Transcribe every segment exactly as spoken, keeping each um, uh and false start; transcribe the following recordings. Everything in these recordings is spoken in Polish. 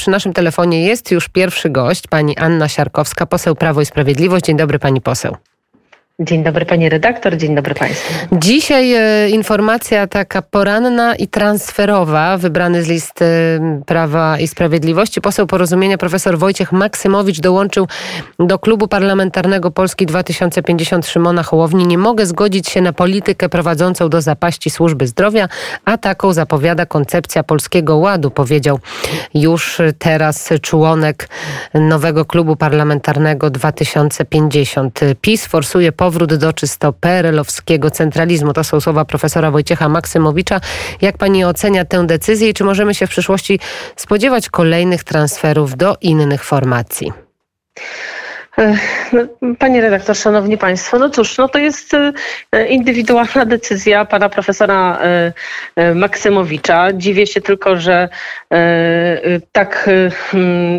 Przy naszym telefonie jest już pierwszy gość, pani Anna Siarkowska, poseł Prawo i Sprawiedliwość. Dzień dobry, pani poseł. Dzień dobry, pani redaktor, dzień dobry państwu. Dzisiaj y, informacja taka poranna i transferowa. Wybrany z listy Prawa i Sprawiedliwości poseł Porozumienia profesor Wojciech Maksymowicz dołączył do klubu parlamentarnego Polski dwa tysiące pięćdziesiąt Szymona Hołowni. Nie mogę zgodzić się na politykę prowadzącą do zapaści służby zdrowia, a taką zapowiada koncepcja Polskiego Ładu, powiedział już teraz członek nowego klubu parlamentarnego dwa tysiące pięćdziesiąt. PiS forsuje powrót Powrót do czysto P R L-owskiego centralizmu. To są słowa profesora Wojciecha Maksymowicza. Jak pani ocenia tę decyzję i czy możemy się w przyszłości spodziewać kolejnych transferów do innych formacji? Panie redaktor, szanowni państwo, no cóż, no to jest indywidualna decyzja pana profesora Maksymowicza. Dziwię się tylko, że tak,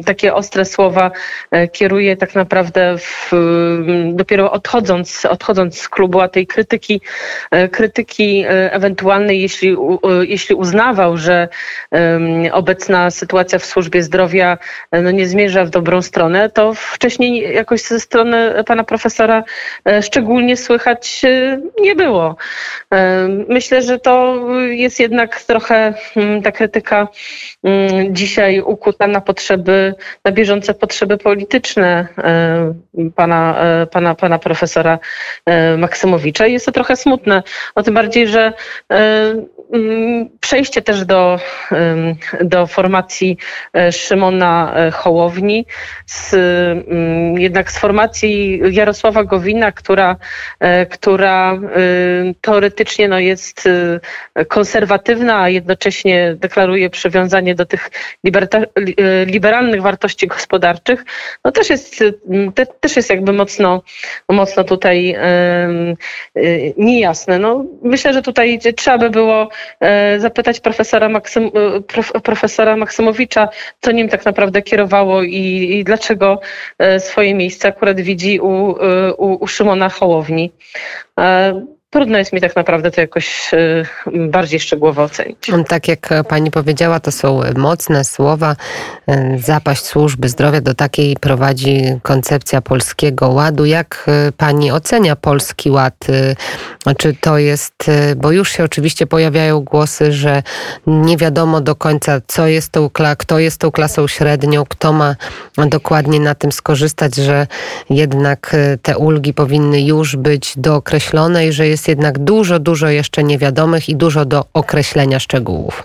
takie ostre słowa kieruje tak naprawdę w, dopiero odchodząc, odchodząc z klubu, a tej krytyki, krytyki ewentualnej, jeśli, jeśli uznawał, że obecna sytuacja w służbie zdrowia no nie zmierza w dobrą stronę, to wcześniej jako jakoś ze strony pana profesora szczególnie słychać nie było. Myślę, że to jest jednak trochę ta krytyka dzisiaj ukuta na potrzeby, na bieżące potrzeby polityczne pana, pana, pana profesora Maksymowicza. Jest to trochę smutne, o tym bardziej, że przejście też do, do formacji Szymona Hołowni z jednak z formacji Jarosława Gowina, która, która teoretycznie no jest konserwatywna, a jednocześnie deklaruje przywiązanie do tych liberta, liberalnych wartości gospodarczych, no też jest, te, też jest jakby mocno, mocno tutaj niejasne. No, myślę, że tutaj trzeba by było zapytać profesora, Maksym, prof, profesora Maksymowicza, co nim tak naprawdę kierowało i, i dlaczego swoje miejsce akurat widzi u, u, u Szymona Hołowni. Trudno jest mi tak naprawdę to jakoś bardziej szczegółowo ocenić. Tak jak pani powiedziała, to są mocne słowa. Zapaść służby zdrowia, do takiej prowadzi koncepcja Polskiego Ładu. Jak pani ocenia Polski Ład? Czy to jest, bo już się oczywiście pojawiają głosy, że nie wiadomo do końca, co jest tą, kto jest tą klasą średnią, kto ma dokładnie na tym skorzystać, że jednak te ulgi powinny już być dookreślone i że jest jednak dużo, dużo jeszcze niewiadomych i dużo do określenia szczegółów.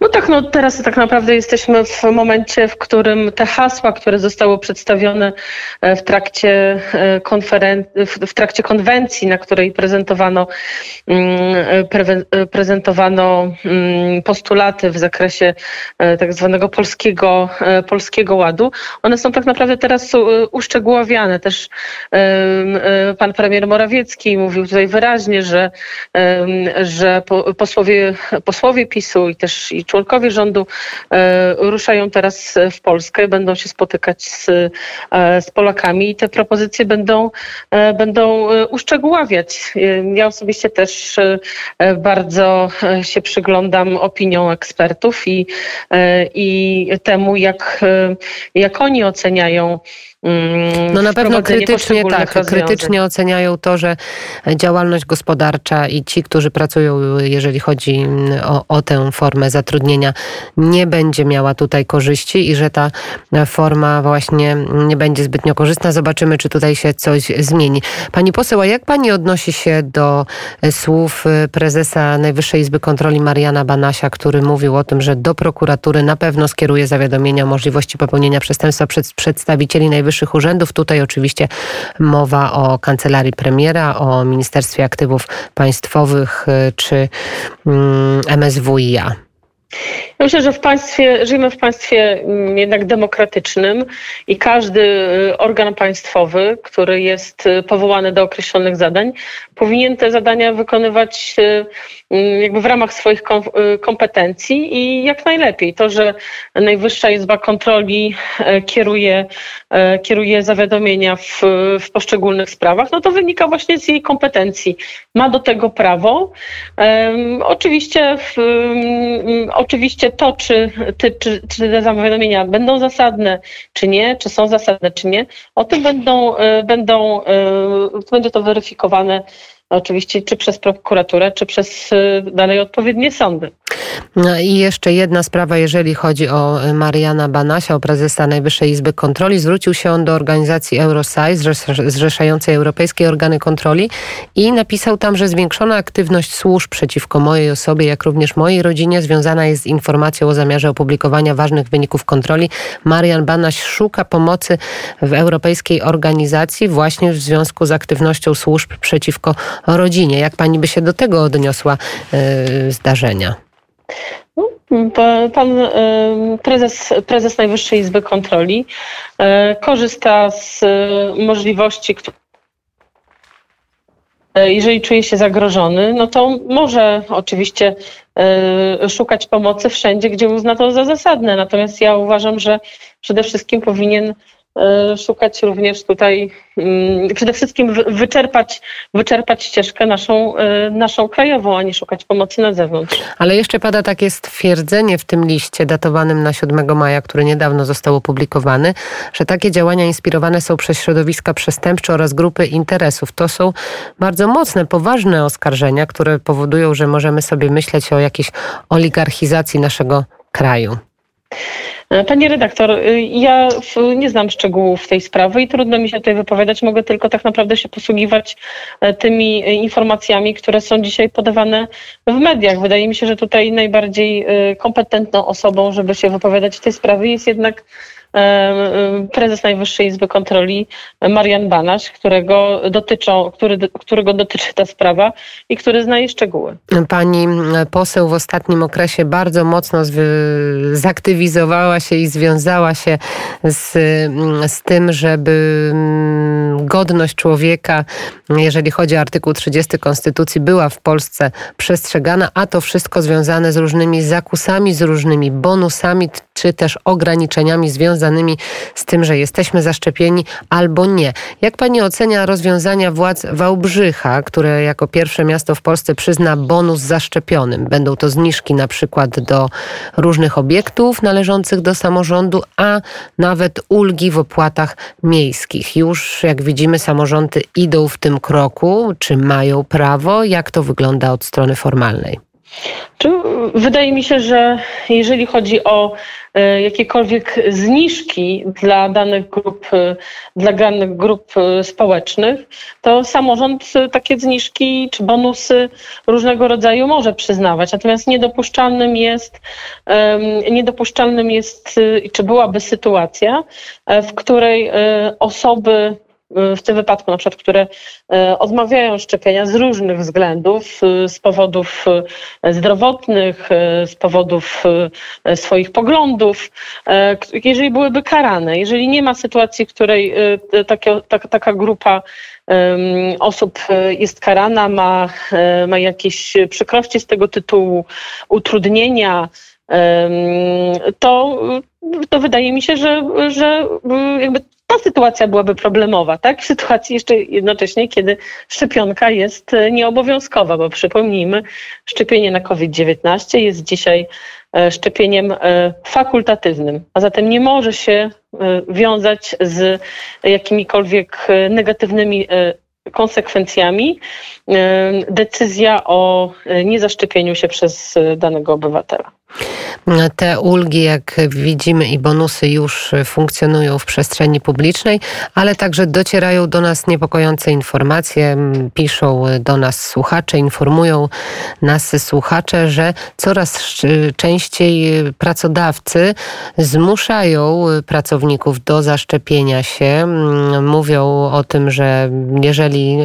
No tak, no teraz tak naprawdę jesteśmy w momencie, w którym te hasła, które zostały przedstawione w trakcie, konferen- w trakcie konwencji, na której prezentowano, pre- prezentowano postulaty w zakresie tak zwanego polskiego, polskiego ładu, one są tak naprawdę teraz uszczegółowiane. Też pan premier Morawiecki mówił tutaj wyraźnie, że, że posłowie, posłowie PiSu i też i członkowie rządu e, ruszają teraz w Polskę, będą się spotykać z, e, z Polakami i te propozycje będą, e, będą uszczegóławiać. E, ja osobiście też e, bardzo się przyglądam opiniom ekspertów i, e, i temu, jak, e, jak oni oceniają. No na pewno krytycznie tak, rozwiązań. krytycznie oceniają to, że działalność gospodarcza i ci, którzy pracują, jeżeli chodzi o, o tę formę zatrudnienia, nie będzie miała tutaj korzyści i że ta forma właśnie nie będzie zbytnio korzystna. Zobaczymy, czy tutaj się coś zmieni. Pani poseł, a jak pani odnosi się do słów prezesa Najwyższej Izby Kontroli Mariana Banasia, który mówił o tym, że do prokuratury na pewno skieruje zawiadomienia o możliwości popełnienia przestępstwa przez przedstawicieli najwyższych Najwyższych urzędów. Tutaj oczywiście mowa o Kancelarii Premiera, o Ministerstwie Aktywów Państwowych czy M S W i A. Ja myślę, że w państwie, żyjemy w państwie jednak demokratycznym i każdy organ państwowy, który jest powołany do określonych zadań, powinien te zadania wykonywać jakby w ramach swoich kompetencji i jak najlepiej. To, że Najwyższa Izba Kontroli kieruje, kieruje zawiadomienia w, w poszczególnych sprawach, no to wynika właśnie z jej kompetencji. Ma do tego prawo. Um, oczywiście w, um, Oczywiście to, czy, ty, czy, czy te zawiadomienia będą zasadne, czy nie, czy są zasadne, czy nie, o tym będą, będą, będzie to weryfikowane oczywiście czy przez prokuraturę, czy przez dalej odpowiednie sądy. No i jeszcze jedna sprawa, jeżeli chodzi o Mariana Banasia, o prezesa Najwyższej Izby Kontroli. Zwrócił się on do organizacji EUROSAI, zrzeszającej europejskie organy kontroli, i napisał tam, że zwiększona aktywność służb przeciwko mojej osobie, jak również mojej rodzinie, związana jest z informacją o zamiarze opublikowania ważnych wyników kontroli. Marian Banaś szuka pomocy w europejskiej organizacji właśnie w związku z aktywnością służb przeciwko rodzinie. Jak pani by się do tego odniosła yy, zdarzenia? Pan prezes, prezes Najwyższej Izby Kontroli korzysta z możliwości, jeżeli czuje się zagrożony, no to może oczywiście szukać pomocy wszędzie, gdzie uzna to za zasadne. Natomiast ja uważam, że przede wszystkim powinien szukać również tutaj, przede wszystkim wyczerpać, wyczerpać ścieżkę naszą, naszą krajową, a nie szukać pomocy na zewnątrz. Ale jeszcze pada takie stwierdzenie w tym liście datowanym na siódmego maja, który niedawno został opublikowany, że takie działania inspirowane są przez środowiska przestępcze oraz grupy interesów. To są bardzo mocne, poważne oskarżenia, które powodują, że możemy sobie myśleć o jakiejś oligarchizacji naszego kraju. Panie redaktor, ja nie znam szczegółów tej sprawy i trudno mi się tutaj wypowiadać. Mogę tylko tak naprawdę się posługiwać tymi informacjami, które są dzisiaj podawane w mediach. Wydaje mi się, że tutaj najbardziej kompetentną osobą, żeby się wypowiadać w tej sprawie, jest jednak prezes Najwyższej Izby Kontroli Marian Banaś, którego dotyczą, który, którego dotyczy ta sprawa i który zna jej szczegóły. Pani poseł w ostatnim okresie bardzo mocno zwy- zaktywizowała się i związała się z, z tym, żeby godność człowieka, jeżeli chodzi o artykuł trzydziesty Konstytucji, była w Polsce przestrzegana, a to wszystko związane z różnymi zakusami, z różnymi bonusami, czy też ograniczeniami związanymi z tym, że jesteśmy zaszczepieni albo nie. Jak pani ocenia rozwiązania władz Wałbrzycha, które jako pierwsze miasto w Polsce przyzna bonus zaszczepionym? Będą to zniżki na przykład do różnych obiektów należących do samorządu, a nawet ulgi w opłatach miejskich. Już jak widzimy, samorządy idą w tym kroku. Czy mają prawo? Jak to wygląda od strony formalnej? Wydaje mi się, że jeżeli chodzi o jakiekolwiek zniżki dla danych grup, dla danych grup społecznych, to samorząd takie zniżki czy bonusy różnego rodzaju może przyznawać. Natomiast niedopuszczalnym jest, niedopuszczalnym jest, czy byłaby sytuacja, w której osoby, w tym wypadku na przykład, które odmawiają szczepienia z różnych względów, z powodów zdrowotnych, z powodów swoich poglądów, jeżeli byłyby karane, jeżeli nie ma sytuacji, w której taka, taka, taka grupa osób jest karana, ma, ma jakieś przykrości z tego tytułu, utrudnienia, to, to wydaje mi się, że, że jakby ta sytuacja byłaby problemowa, tak? W sytuacji jeszcze jednocześnie, kiedy szczepionka jest nieobowiązkowa, bo przypomnijmy, szczepienie na kowid dziewiętnaście jest dzisiaj szczepieniem fakultatywnym, a zatem nie może się wiązać z jakimikolwiek negatywnymi konsekwencjami decyzja o niezaszczepieniu się przez danego obywatela. Te ulgi, jak widzimy, i bonusy już funkcjonują w przestrzeni publicznej, ale także docierają do nas niepokojące informacje. Piszą do nas słuchacze, informują nas słuchacze, że coraz częściej pracodawcy zmuszają pracowników do zaszczepienia się. Mówią o tym, że jeżeli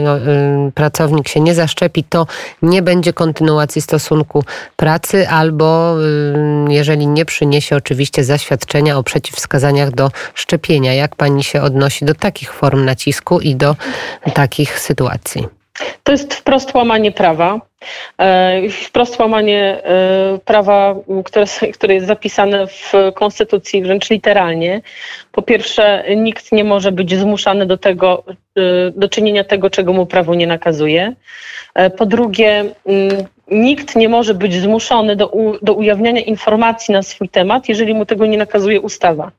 pracownik się nie zaszczepi, to nie będzie kontynuacji stosunku pracy, albo jeżeli nie przyniesie oczywiście zaświadczenia o przeciwwskazaniach do szczepienia. Jak pani się odnosi do takich form nacisku i do takich sytuacji? To jest wprost łamanie prawa. Wprost łamanie prawa, które, które jest zapisane w Konstytucji wręcz literalnie. Po pierwsze, nikt nie może być zmuszany do tego, do czynienia tego, czego mu prawo nie nakazuje. Po drugie, nikt nie może być zmuszony do, u, do ujawniania informacji na swój temat, jeżeli mu tego nie nakazuje ustawa.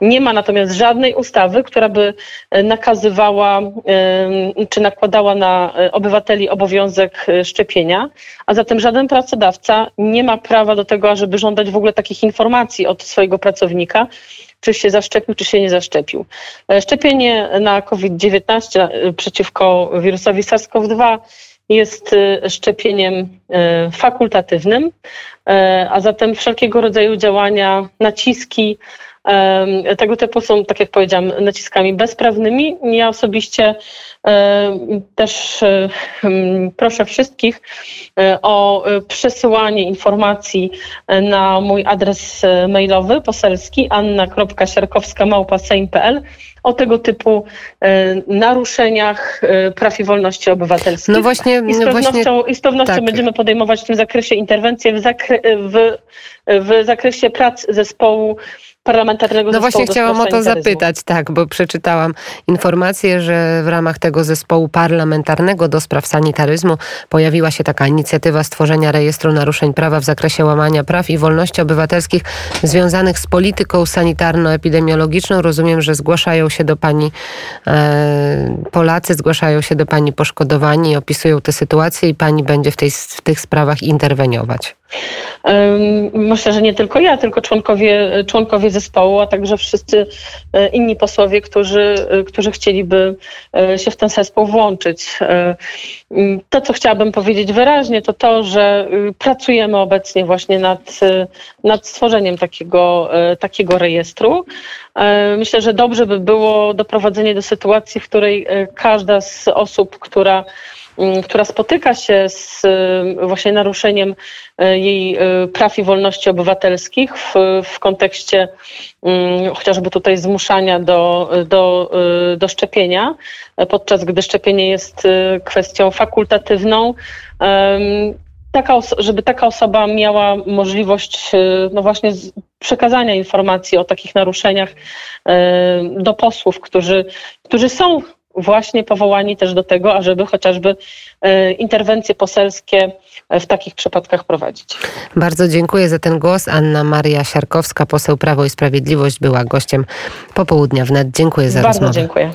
Nie ma natomiast żadnej ustawy, która by nakazywała czy nakładała na obywateli obowiązek szczepienia, a zatem żaden pracodawca nie ma prawa do tego, ażeby żądać w ogóle takich informacji od swojego pracownika, czy się zaszczepił, czy się nie zaszczepił. Szczepienie na kowid dziewiętnaście przeciwko wirusowi SARS-CoV dwa jest szczepieniem fakultatywnym, a zatem wszelkiego rodzaju działania, naciski, tego typu są, tak jak powiedziałam, naciskami bezprawnymi. Ja osobiście też proszę wszystkich o przesyłanie informacji na mój adres mailowy poselski anna kropka siarkowska małpa sejm kropka pl o tego typu naruszeniach praw i wolności obywatelskich. No właśnie, I z pewnością, właśnie, i z pewnością tak. będziemy podejmować w tym zakresie interwencje w, zakre, w, w zakresie prac zespołu parlamentarnego. No właśnie chciałam o to zapytać, tak, bo przeczytałam informację, że w ramach tego zespołu parlamentarnego do spraw sanitaryzmu pojawiła się taka inicjatywa stworzenia rejestru naruszeń prawa w zakresie łamania praw i wolności obywatelskich związanych z polityką sanitarno-epidemiologiczną. Rozumiem, że zgłaszają się do pani e, Polacy, zgłaszają się do pani poszkodowani, opisują tę sytuację i pani będzie w, tej, w tych sprawach interweniować. Myślę, że nie tylko ja, tylko członkowie, członkowie zespołu, a także wszyscy inni posłowie, którzy, którzy chcieliby się w ten zespół włączyć. To, co chciałabym powiedzieć wyraźnie, to to, że pracujemy obecnie właśnie nad, nad stworzeniem takiego, takiego rejestru. Myślę, że dobrze by było doprowadzenie do sytuacji, w której każda z osób, która która spotyka się z właśnie naruszeniem jej praw i wolności obywatelskich w, w kontekście chociażby tutaj zmuszania do, do, do szczepienia, podczas gdy szczepienie jest kwestią fakultatywną, taka oso- żeby taka osoba miała możliwość no właśnie z- przekazania informacji o takich naruszeniach do posłów, którzy, którzy są właśnie powołani też do tego, ażeby chociażby e, interwencje poselskie w takich przypadkach prowadzić. Bardzo dziękuję za ten głos. Anna Maria Siarkowska, poseł Prawo i Sprawiedliwość, była gościem Popołudnia W N E T. Dziękuję za Bardzo rozmowę. Bardzo dziękuję.